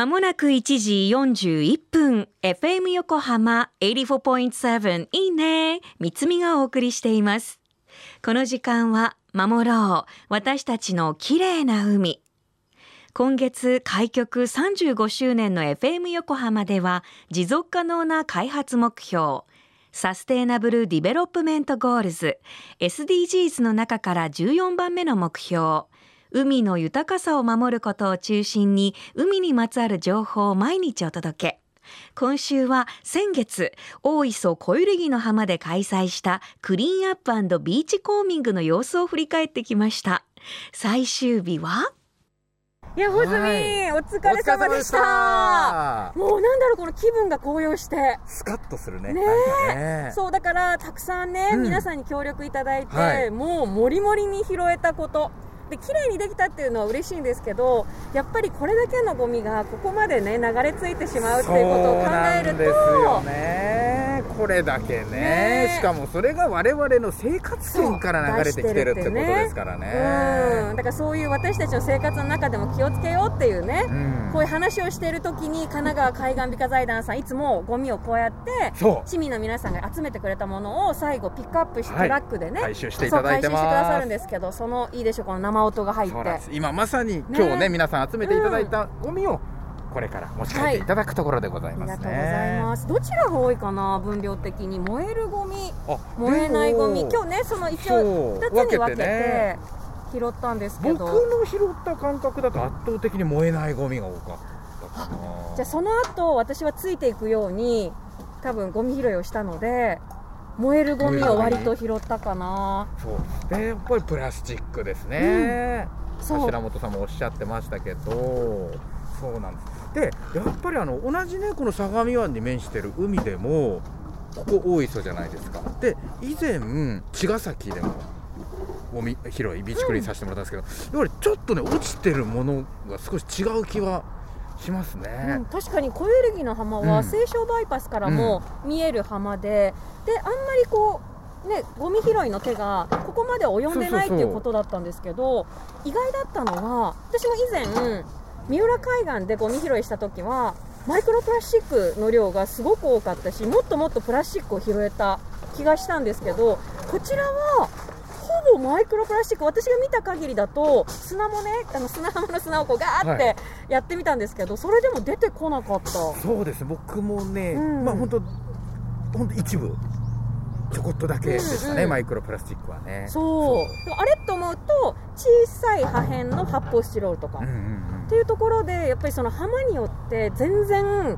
まもなく1時41分 FM 横浜 84.7 いいねみつみがお送りしています。この時間は守ろう私たちのきれいな海。今月開局35周年の FM 横浜では持続可能な開発目標サステイナブルディベロップメントゴールズ SDGs の中から14番目の目標海の豊かさを守ることを中心に海にまつわる情報を毎日お届け。今週は先月大磯小揺木の浜で開催したクリーンアップ&ビーチコーミングの様子を振り返ってきました。最終日はいや、穂積、はい、お疲れ様でした。もうなんだろう、この気分が高揚してスカッとする ね。そうだからたくさんね、皆さんに協力いただいて、もうモリモリに拾えたことで綺麗にできたっていうのは嬉しいんですけど、やっぱりこれだけのゴミがここまでね流れ着いてしまうっていうことを考えると、そうなんですよね。これだけ ねしかもそれが我々の生活圏から流れてきてるってことですから ね。だからそういう私たちの生活の中でも気をつけようっていうね、こういう話をしているときに神奈川海岸美化財団さんいつもゴミをこうやって市民の皆さんが集めてくれたものを最後ピックアップしてトラックでね、回収していただいてます。そう、回収してくださるんですけど、そのいいでしょう、この生音が入って、今まさに今日ね皆さん集めていただいたゴミをこれから持ち帰っていただくところでございますね。ありがとうございます。どちらが多いかな、分量的に。燃えるゴミ、燃えないゴミ、今日ねその一応2つに分けて、拾ったんですけど、僕の拾った感覚だと圧倒的に燃えないゴミが多かったかな。じゃあその後私はついていくように多分ゴミ拾いをしたので燃えるゴミを割と拾ったかな。そうでやっぱりプラスチックですね、頭本さんもおっしゃってましたけど、そうなんです。でやっぱり同じねこの相模湾に面している海でもここ大磯じゃないですか。で以前茅ヶ崎でもゴミ拾いビーチクリーンさせてもらったんですけど、やっぱりちょっとね落ちてるものが少し違う気はしますね。確かに小揺木の浜は西湘バイパスからも見える浜で、あんまりこうねゴミ拾いの手がここまで及んでないっていうことだったんですけど、意外だったのは私も以前三浦海岸でゴミ拾いした時はマイクロプラスチックの量がすごく多かったし、もっともっとプラスチックを拾えた気がしたんですけど、こちらはほぼマイクロプラスチック、私が見た限りだと砂もね砂浜の砂をこうガーってやってみたんですけど、それでも出てこなかった。そうですね、僕もね、ほんと一部ちょこっとだけでしたね、マイクロプラスチックはね。そうあれと思うと小さい破片の発泡スチロールとか、っていうところでやっぱりその浜によって全然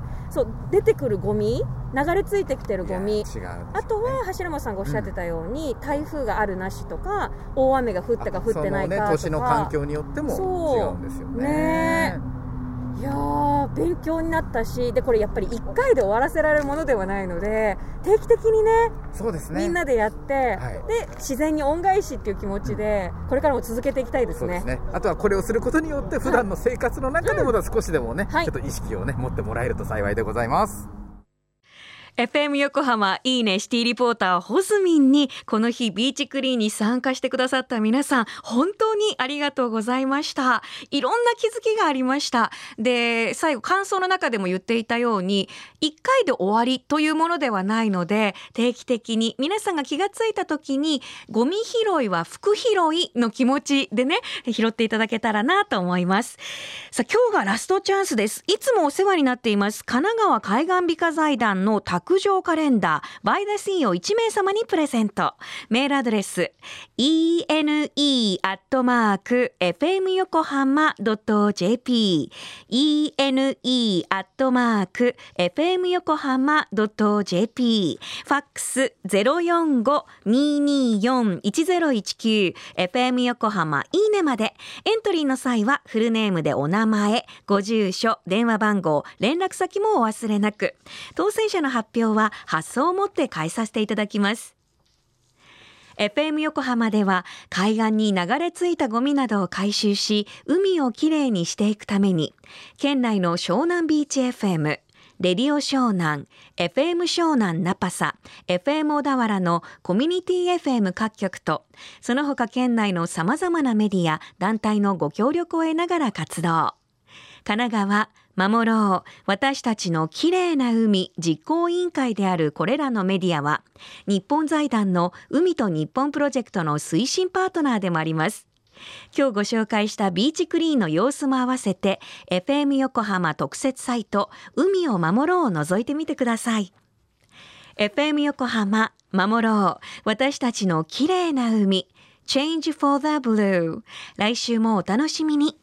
出てくるゴミ、流れ着いてきてるゴミ、違う、ね、あとは柱本さんがおっしゃってたように、台風があるなしとか大雨が降ったか降ってないかとか、その、ね、年の環境によっても違うんですよ ね。いやー勉強になったし、でこれやっぱり1回で終わらせられるものではないので定期的に ねみんなでやって、で自然に恩返しっていう気持ちでこれからも続けていきたいです ね。あとはこれをすることによって普段の生活の中でも少しでもね、ちょっと意識をね持ってもらえると幸いでございます。FM 横浜いいねシティリポーターホズミンにこの日ビーチクリーンに参加してくださった皆さん本当にありがとうございました。いろんな気づきがありました。で最後感想の中でも言っていたように1回で終わりというものではないので、定期的に皆さんが気がついた時にゴミ拾いは福拾いの気持ちでね拾っていただけたらなと思います。さあ今日がラストチャンスです。いつもお世話になっています神奈川海岸美化財団の卓上カレンダーバイダシーを1名様にプレゼント。メールアドレス ene@fmyokohama.jp ene@fmyokohama.jp ファックス 045-224-1019 FM 横浜いいねまで。エントリーの際はフルネームでお名前、ご住所、電話番号、連絡先もお忘れなく。当選者の発表は発送をもって返させていただきます。 FM 横浜では海岸に流れ着いたゴミなどを回収し海をきれいにしていくために県内の湘南ビーチ FM、 レディオ湘南、 FM 湘南ナパサ、 FM 小田原のコミュニティ FM 各局とその他県内のさまざまなメディア団体のご協力を得ながら活動。神奈川守ろう私たちのきれいな海実行委員会であるこれらのメディアは、日本財団の海と日本プロジェクトの推進パートナーでもあります。今日ご紹介したビーチクリーンの様子も合わせて、FM 横浜特設サイト海を守ろうを覗いてみてください。FM 横浜守ろう私たちのきれいな海 Change for the blue、 来週もお楽しみに。